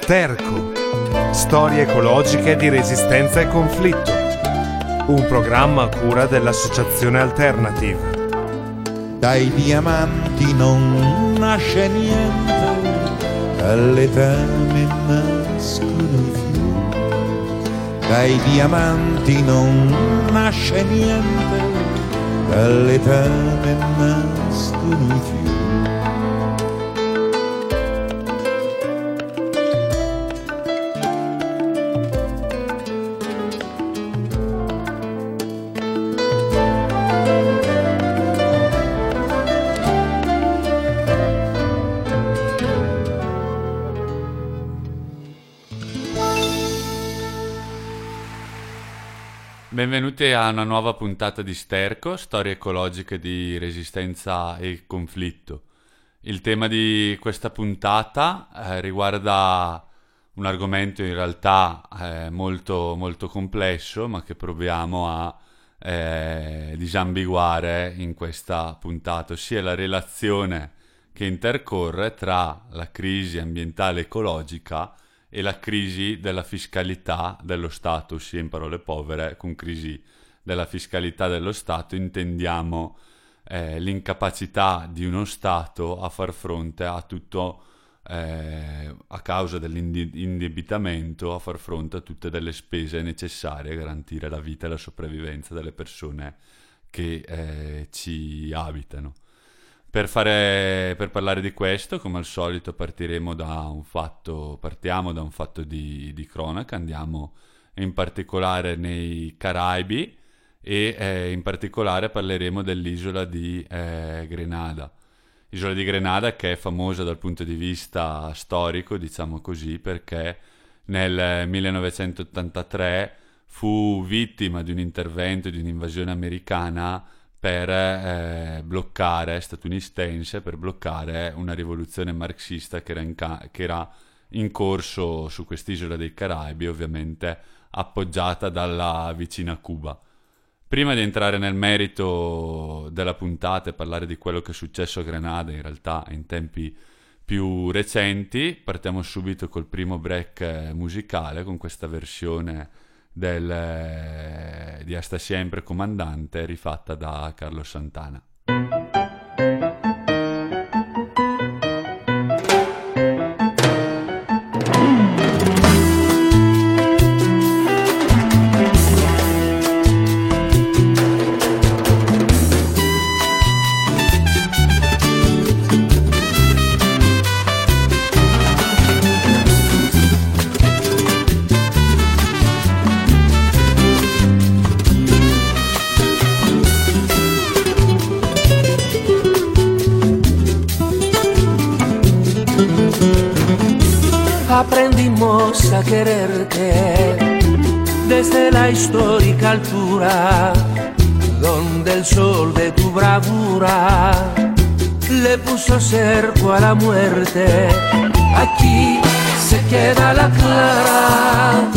Sterco, storie ecologiche di resistenza e conflitto, un programma a cura dell'associazione Alternative. Dai diamanti non nasce niente, all'etame nascono i fiori. Dai diamanti non nasce niente, all'etame nascono i fiori. Benvenuti a una nuova puntata di Sterco, storie ecologiche di resistenza e conflitto. Il tema di questa puntata riguarda un argomento in realtà molto, molto complesso, ma che proviamo a disambiguare in questa puntata, ossia la relazione che intercorre tra la crisi ambientale ecologica e la crisi della fiscalità dello Stato, ossia in parole povere, con crisi della fiscalità dello Stato intendiamo l'incapacità di uno Stato a far fronte a tutto, a causa dell'indebitamento, a far fronte a tutte delle spese necessarie a garantire la vita e la sopravvivenza delle persone che ci abitano. Per parlare di questo, come al solito, partiamo da un fatto di cronaca, andiamo in particolare nei Caraibi e in particolare parleremo dell'isola di Grenada. Isola di Grenada che è famosa dal punto di vista storico, diciamo così, perché nel 1983 fu vittima di un intervento, di un'invasione americana per bloccare una rivoluzione marxista che era in corso su quest'isola dei Caraibi, ovviamente appoggiata dalla vicina Cuba. Prima di entrare nel merito della puntata e parlare di quello che è successo a Grenada in realtà in tempi più recenti, partiamo subito col primo break musicale con questa versione di Hasta Siempre Comandante, rifatta da Carlos Santana. Aprendimos a quererte desde la histórica altura, donde el sol de tu bravura le puso cerco a la muerte. Aquí se queda la clara,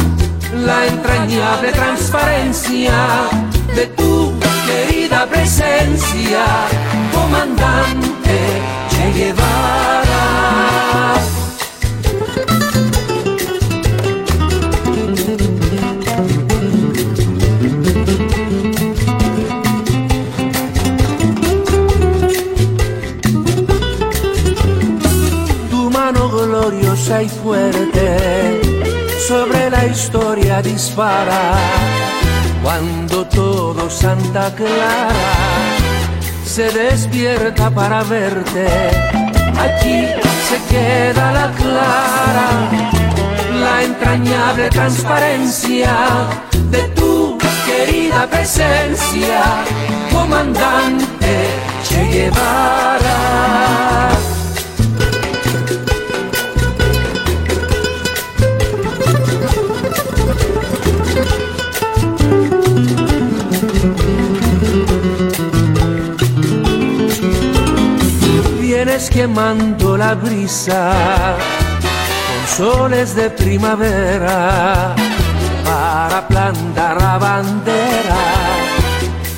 la entrañable transparencia de tu querida presencia, comandante Che Guevara. Y fuerte sobre la historia dispara cuando todo Santa Clara se despierta para verte. Aquí se queda la clara, la entrañable transparencia de tu querida presencia, comandante Che Guevara. Vienes quemando la brisa con soles de primavera para plantar la bandera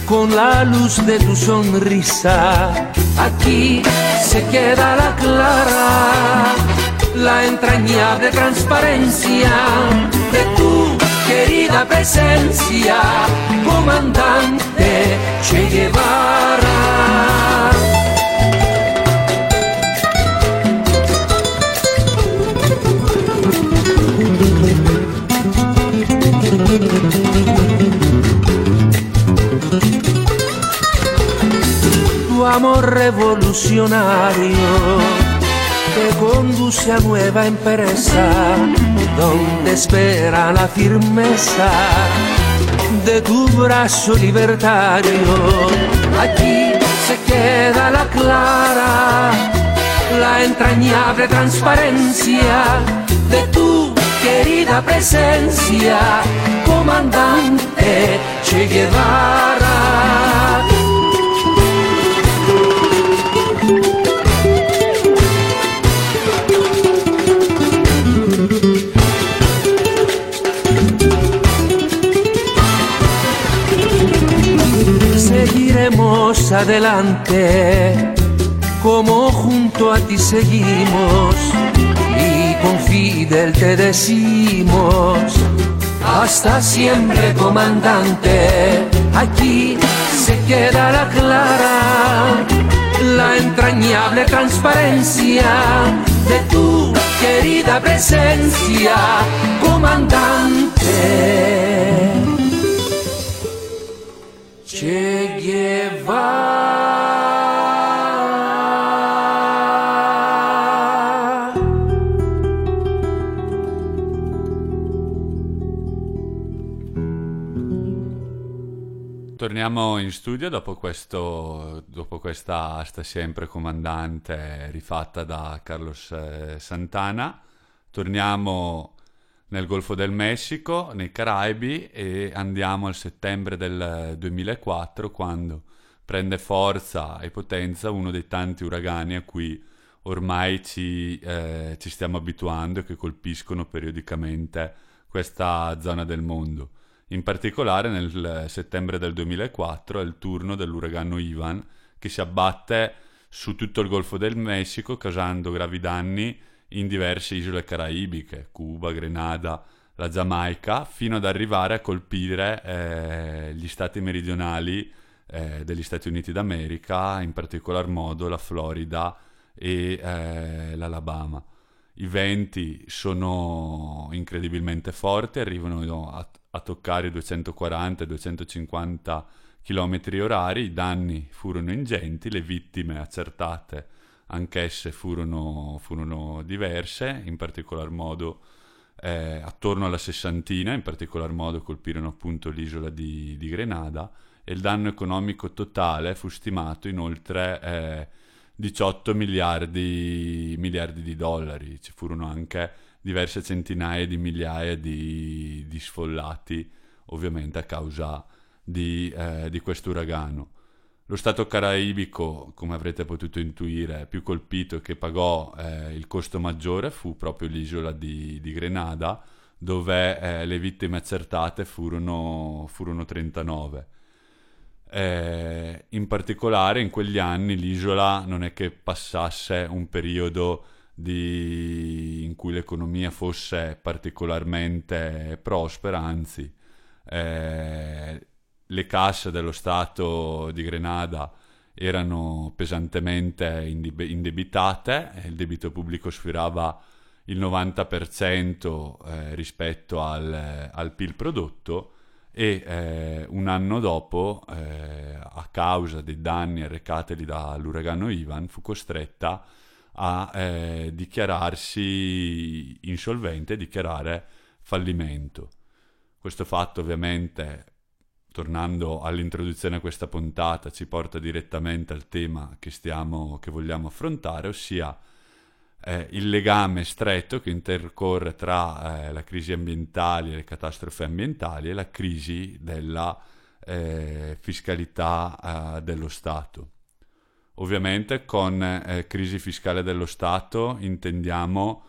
con la luz de tu sonrisa. Aquí se queda la clara, la esa entrañable transparencia de tu querida presencia, comandante Che Guevara. Tu amor revolucionario te conduce a nueva empresa, donde espera la firmeza de tu brazo libertario. Aquí se queda la clara, la entrañable transparencia de tu querida presencia, comandante Che Guevara. Seguiremos adelante, como junto a ti seguimos, y con Fidel te decimos, hasta siempre comandante. Aquí se quedará clara la entrañable transparencia de tu querida presencia, comandante Che Guevara. Torniamo in studio dopo questa Sta sempre comandante rifatta da Carlos Santana. Torniamo nel Golfo del Messico, nei Caraibi, e andiamo al settembre del 2004, quando prende forza e potenza uno dei tanti uragani a cui ormai ci stiamo abituando e che colpiscono periodicamente questa zona del mondo. In particolare nel settembre del 2004 è il turno dell'uragano Ivan, che si abbatte su tutto il Golfo del Messico, causando gravi danni in diverse isole caraibiche, Cuba, Grenada, la Giamaica, fino ad arrivare a colpire gli stati meridionali degli Stati Uniti d'America, in particolar modo la Florida e l'Alabama. I venti sono incredibilmente forti, arrivano a toccare i 240-250 km/h, i danni furono ingenti, le vittime accertate anch'esse furono diverse, in particolar modo attorno alla sessantina, in particolar modo colpirono appunto l'isola di Grenada, e il danno economico totale fu stimato in oltre 18 miliardi di dollari. Ci furono anche diverse centinaia di migliaia di sfollati, ovviamente a causa di questo uragano. Lo stato caraibico, come avrete potuto intuire, più colpito e che pagò il costo maggiore fu proprio l'isola di Grenada, dove le vittime accertate furono 39. In particolare in quegli anni l'isola non è che passasse un periodo in cui l'economia fosse particolarmente prospera, anzi le casse dello Stato di Grenada erano pesantemente indebitate, il debito pubblico sfiorava il 90% rispetto al PIL prodotto, e un anno dopo, a causa dei danni arrecateli dall'uragano Ivan, fu costretta a dichiararsi insolvente e dichiarare fallimento. Questo fatto, ovviamente, tornando all'introduzione a questa puntata, ci porta direttamente al tema che vogliamo affrontare, ossia il legame stretto che intercorre tra la crisi ambientale, le catastrofi ambientali e la crisi della fiscalità dello Stato. Ovviamente con crisi fiscale dello Stato intendiamo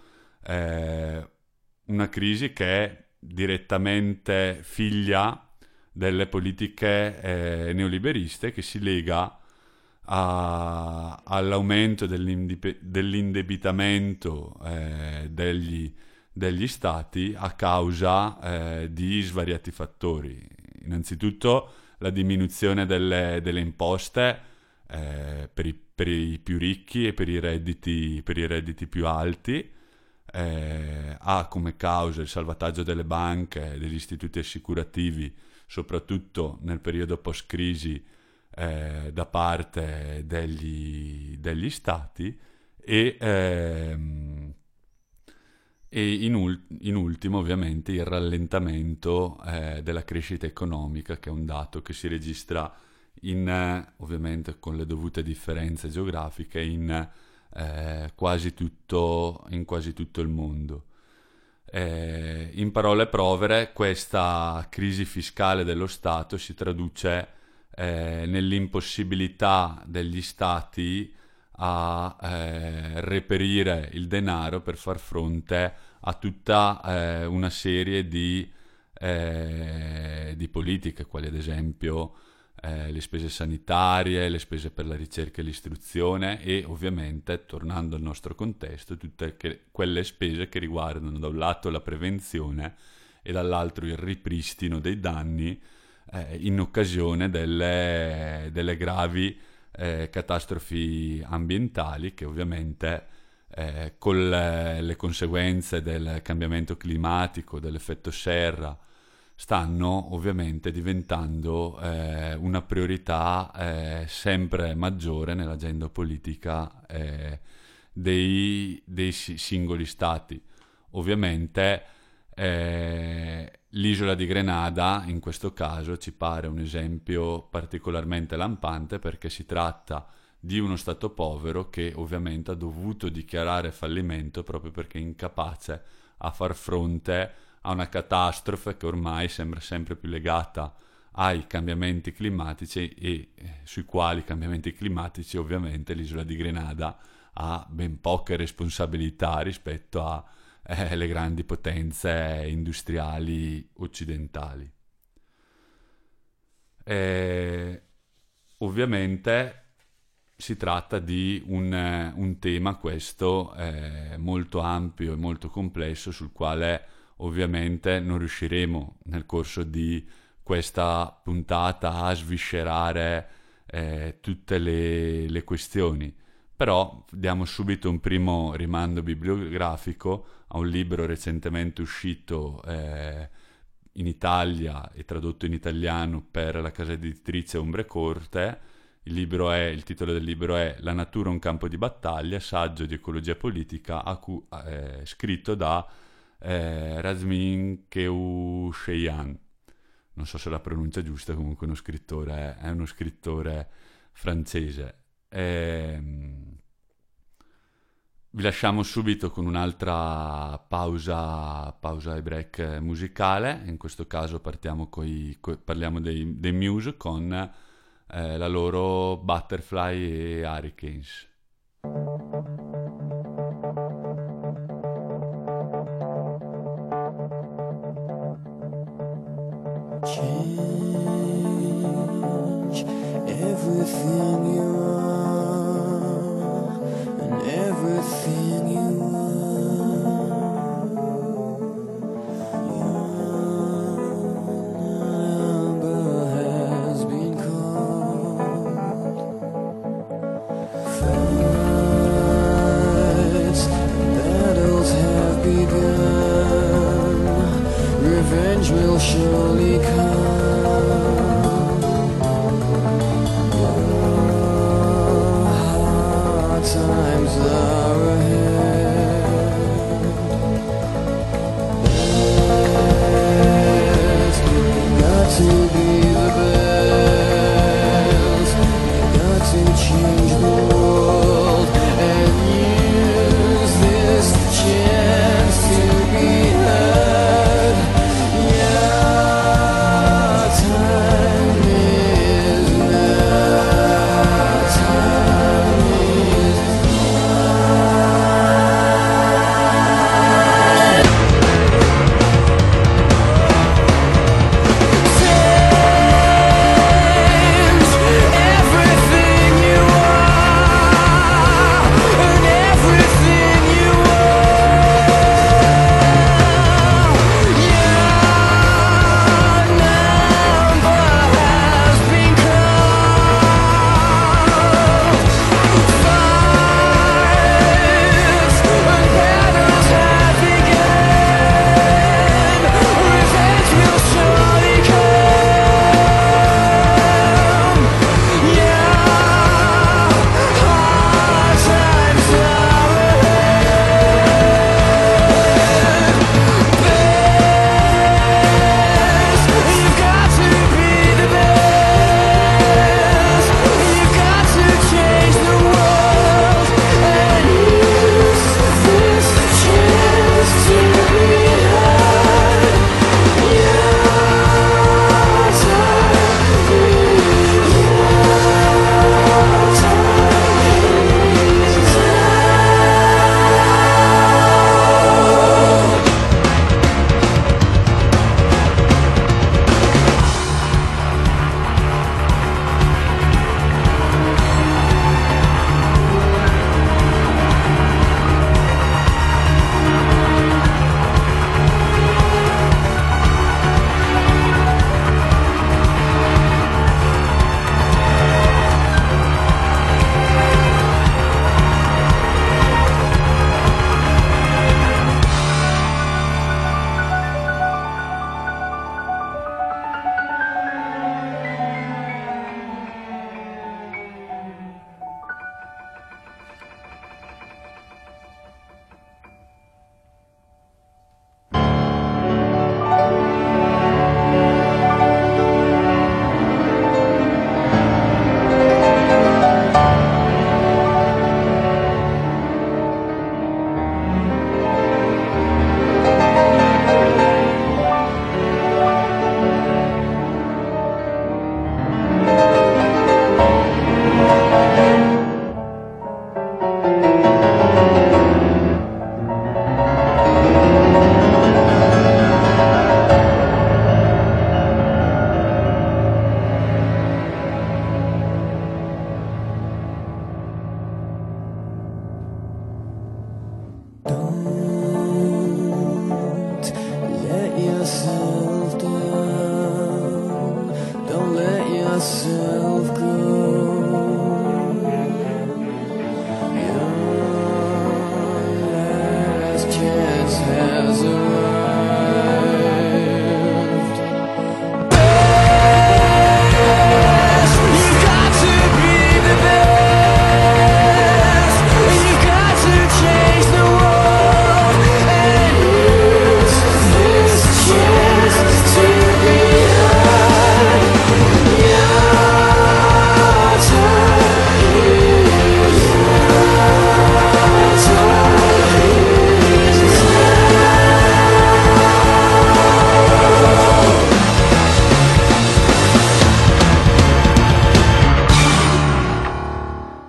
una crisi che è direttamente figlia delle politiche neoliberiste, che si lega all'aumento dell'indebitamento degli stati a causa di svariati fattori. Innanzitutto la diminuzione delle imposte per i più ricchi e per i redditi più alti, ha come causa il salvataggio delle banche, degli istituti assicurativi, soprattutto nel periodo post-crisi, da parte degli stati, e in ultimo ovviamente il rallentamento della crescita economica, che è un dato che si registra ovviamente con le dovute differenze geografiche in quasi tutto il mondo. In parole povere, questa crisi fiscale dello Stato si traduce nell'impossibilità degli stati a reperire il denaro per far fronte a tutta una serie di politiche, quali ad esempio le spese sanitarie, le spese per la ricerca e l'istruzione e ovviamente, tornando al nostro contesto, tutte quelle spese che riguardano da un lato la prevenzione e dall'altro il ripristino dei danni in occasione delle gravi catastrofi ambientali, che ovviamente con le conseguenze del cambiamento climatico, dell'effetto serra, stanno ovviamente diventando una priorità sempre maggiore nell'agenda politica dei singoli stati. Ovviamente l'isola di Grenada in questo caso ci pare un esempio particolarmente lampante, perché si tratta di uno stato povero che ovviamente ha dovuto dichiarare fallimento proprio perché è incapace a far fronte a una catastrofe che ormai sembra sempre più legata ai cambiamenti climatici, e sui quali cambiamenti climatici ovviamente l'isola di Grenada ha ben poche responsabilità rispetto a le grandi potenze industriali occidentali. Ovviamente si tratta di un tema, questo, molto ampio e molto complesso, sul quale ovviamente non riusciremo nel corso di questa puntata a sviscerare tutte le questioni. Però diamo subito un primo rimando bibliografico a un libro recentemente uscito in Italia e tradotto in italiano per la casa editrice Ombre Corte. Il titolo del libro è La natura è un campo di battaglia, saggio di ecologia politica, scritto da Razmig Keucheyan. Non so se la pronuncia giusta, comunque è uno scrittore francese. Vi lasciamo subito con un'altra pausa e break musicale. In questo caso parliamo dei Muse con la loro Butterfly e Hurricanes. Change everything you are. Everything you are, your number has been called. Fights and battles have begun. Revenge will surely come. Times are ahead. There's got to be the best. You've got to change the world and use this chance to be heard. Yeah.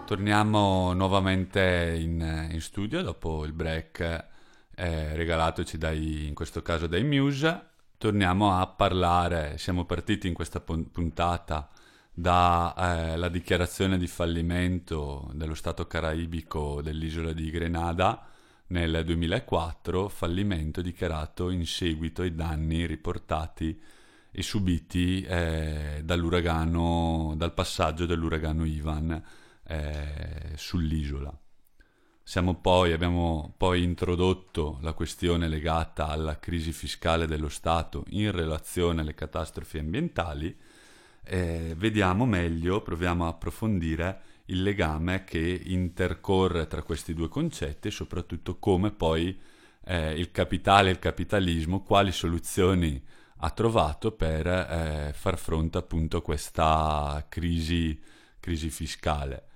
Torniamo nuovamente in studio dopo il break regalatoci in questo caso dai Muse. Torniamo a parlare, siamo partiti in questa puntata da la dichiarazione di fallimento dello Stato caraibico dell'isola di Grenada nel 2004, fallimento dichiarato in seguito ai danni riportati e subiti dal passaggio dell'uragano Ivan sull'isola. Abbiamo poi introdotto la questione legata alla crisi fiscale dello Stato in relazione alle catastrofi ambientali. Vediamo meglio, proviamo a approfondire il legame che intercorre tra questi due concetti e soprattutto come poi il capitale e il capitalismo, quali soluzioni ha trovato per far fronte appunto a questa crisi fiscale.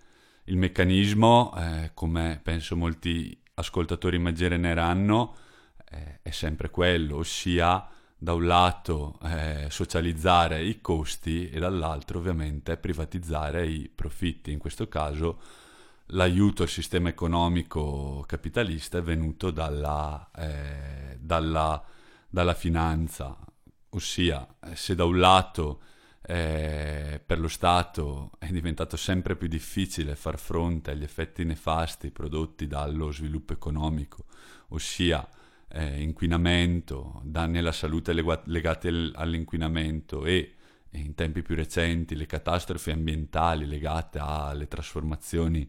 Il meccanismo, come penso molti ascoltatori immagineranno, è sempre quello, ossia da un lato socializzare i costi e dall'altro ovviamente privatizzare i profitti. In questo caso l'aiuto al sistema economico capitalista è venuto dalla finanza, ossia se da un lato per lo Stato è diventato sempre più difficile far fronte agli effetti nefasti prodotti dallo sviluppo economico, ossia inquinamento, danni alla salute legati all'inquinamento e in tempi più recenti le catastrofi ambientali legate alle trasformazioni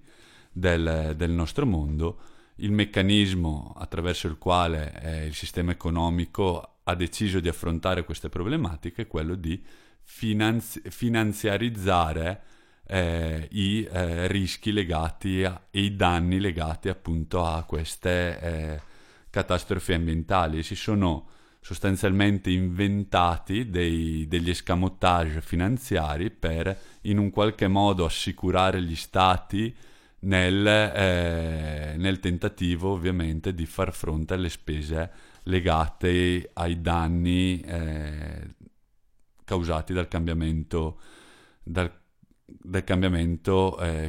del nostro mondo, il meccanismo attraverso il quale il sistema economico ha deciso di affrontare queste problematiche è quello di finanziarizzare i rischi legati e i danni legati appunto a queste catastrofi ambientali. Si sono sostanzialmente inventati degli escamotage finanziari per in un qualche modo assicurare gli stati nel tentativo ovviamente di far fronte alle spese legate ai danni causati dal cambiamento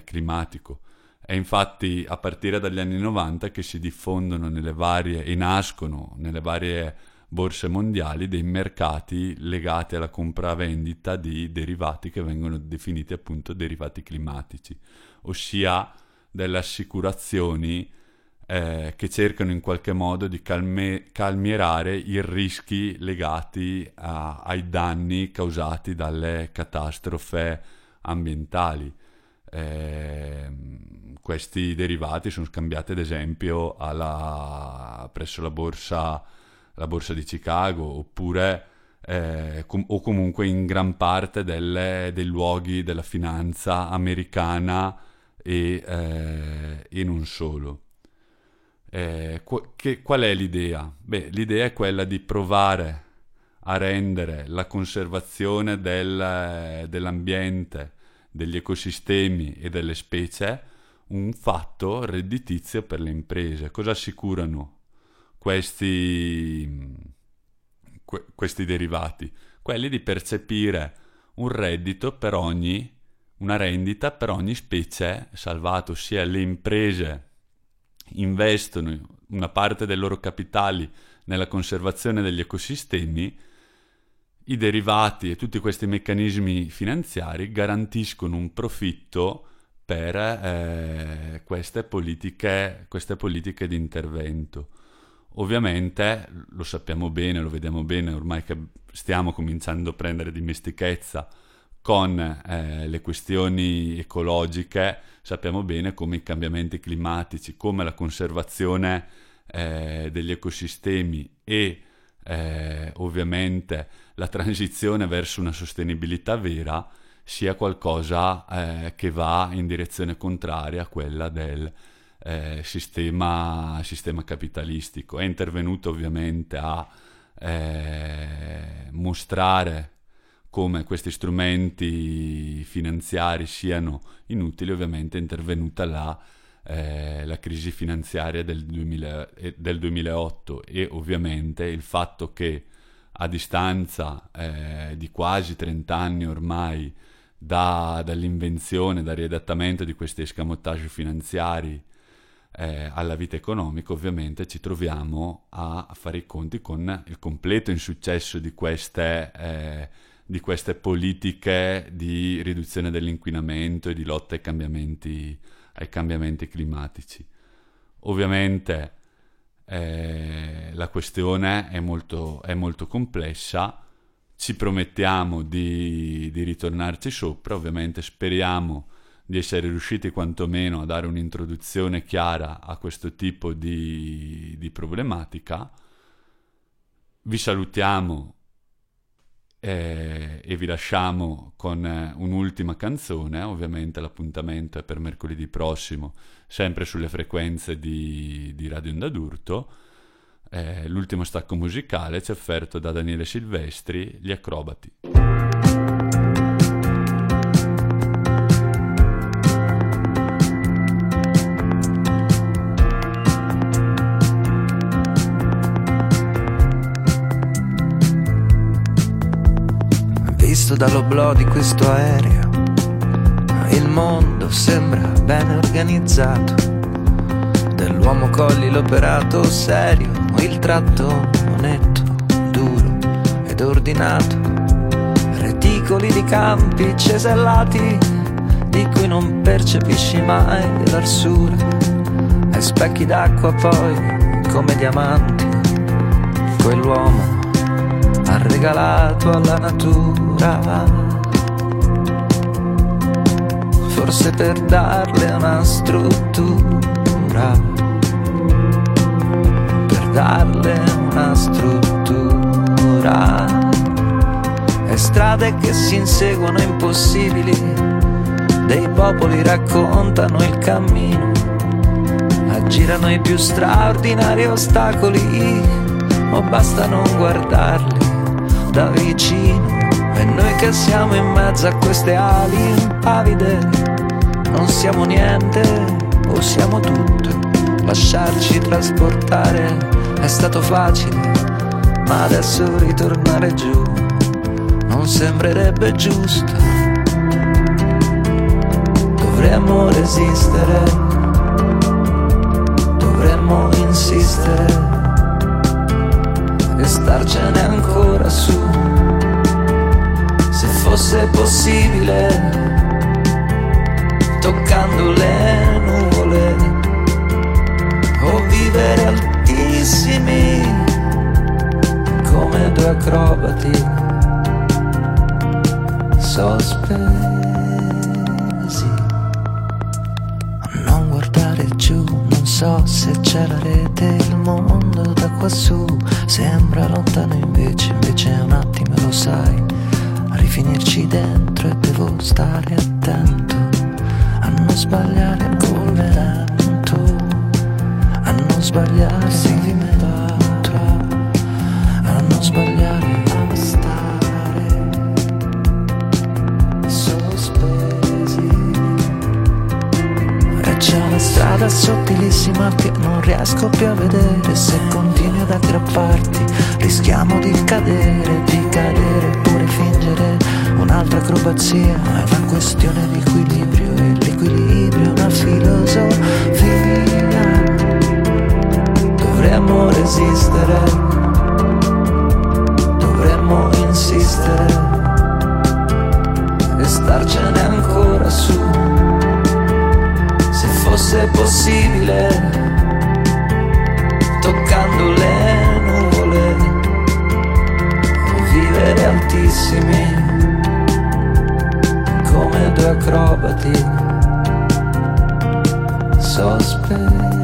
climatico. È infatti a partire dagli anni 90 che si diffondono nascono nelle varie borse mondiali dei mercati legati alla compravendita di derivati che vengono definiti appunto derivati climatici, ossia delle assicurazioni che cercano in qualche modo di calmierare i rischi legati ai danni causati dalle catastrofe ambientali. Questi derivati sono scambiati ad esempio presso la borsa di Chicago oppure o comunque in gran parte dei luoghi della finanza americana e non solo. Qual è l'idea? L'idea è quella di provare a rendere la conservazione dell'ambiente, degli ecosistemi e delle specie un fatto redditizio per le imprese. Cosa assicurano questi derivati? Quelli di percepire un reddito per una rendita per ogni specie salvata, ossia le imprese investono una parte dei loro capitali nella conservazione degli ecosistemi, i derivati e tutti questi meccanismi finanziari garantiscono un profitto per queste politiche di intervento. Ovviamente lo sappiamo bene, lo vediamo bene ormai che stiamo cominciando a prendere dimestichezza con le questioni ecologiche. Sappiamo bene come i cambiamenti climatici, come la conservazione degli ecosistemi e ovviamente la transizione verso una sostenibilità vera sia qualcosa che va in direzione contraria a quella del sistema capitalistico. È intervenuto ovviamente a mostrare come questi strumenti finanziari siano inutili. Ovviamente è intervenuta la crisi finanziaria del 2008 e ovviamente il fatto che a distanza di quasi 30 anni ormai dall'invenzione, dal riadattamento di questi escamotage finanziari alla vita economica, ovviamente ci troviamo a fare i conti con il completo insuccesso di queste politiche di riduzione dell'inquinamento e di lotta ai cambiamenti climatici. Ovviamente la questione è molto complessa, ci promettiamo di ritornarci sopra, ovviamente speriamo di essere riusciti quantomeno a dare un'introduzione chiara a questo tipo di problematica. Vi salutiamo e vi lasciamo con un'ultima canzone. Ovviamente l'appuntamento è per mercoledì prossimo, sempre sulle frequenze di Radio Onda d'Urto. L'ultimo stacco musicale ci è offerto da Daniele Silvestri, Gli Acrobati. Dall'oblò di questo aereo il mondo sembra ben organizzato, dell'uomo colli l'operato serio, il tratto netto, duro ed ordinato, reticoli di campi cesellati di cui non percepisci mai l'arsura, e specchi d'acqua poi come diamanti quell'uomo ha regalato alla natura, forse per darle una struttura, e strade che si inseguono impossibili, dei popoli raccontano il cammino, aggirano i più straordinari ostacoli, o basta non guardarli da vicino, e noi che siamo in mezzo a queste ali impavide non siamo niente o siamo tutto, lasciarci trasportare è stato facile, ma adesso ritornare giù non sembrerebbe giusto, dovremmo resistere, dovremmo insistere e starcene ancora su, se fosse possibile, toccando le nuvole, o vivere altissimi come due acrobati sospesi. Non guardare giù, non so se c'è la rete, il mondo da quassù sembra lontano, invece è un attimo, lo sai, a rifinirci dentro, e devo stare attento a non sbagliare col vento, a non sbagliare il movimento, a non sbagliare a stare sospesi. E c'è una strada sottilissima che non riesco più a vedere, se continui ad aggrapparti rischiamo di cadere, oppure fingere un'altra acrobazia, è una questione di equilibrio, e l'equilibrio è una filosofia. Dovremmo resistere, dovremmo insistere e starcene ancora su, se fosse possibile, toccando le nuvole, vivere altissimi come due acrobati sospesi.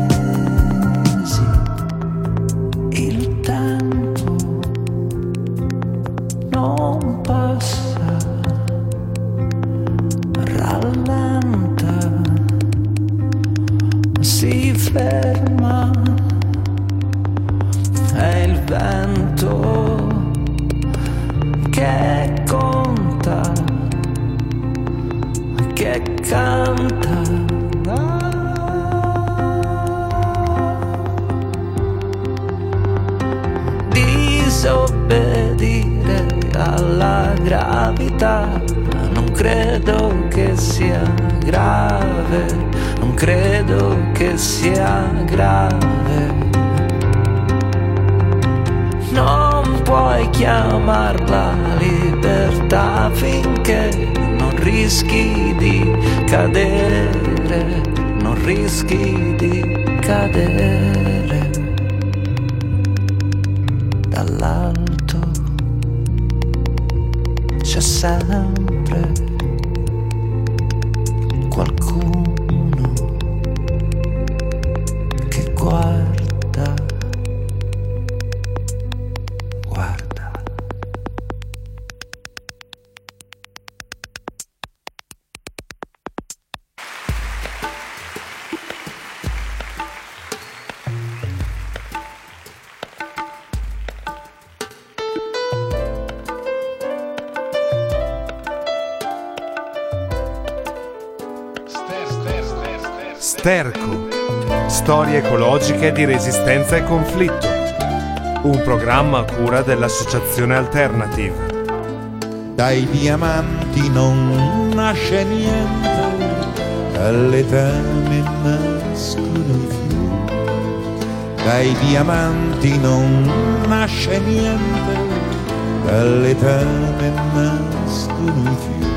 il vento che conta, che canta. Disobbedire alla gravità, non credo che sia grave, non credo che sia grave. Non puoi chiamarla libertà finché non rischi di cadere, non rischi di cadere dall'alto. C'è sempre qualcuno che guarda. Sterco, storie ecologiche di resistenza e conflitto. Un programma a cura dell'associazione Alternative. Dai diamanti non nasce niente, dall'etame nascono i fiori. Dai diamanti non nasce niente, dall'etame nascono i fiori.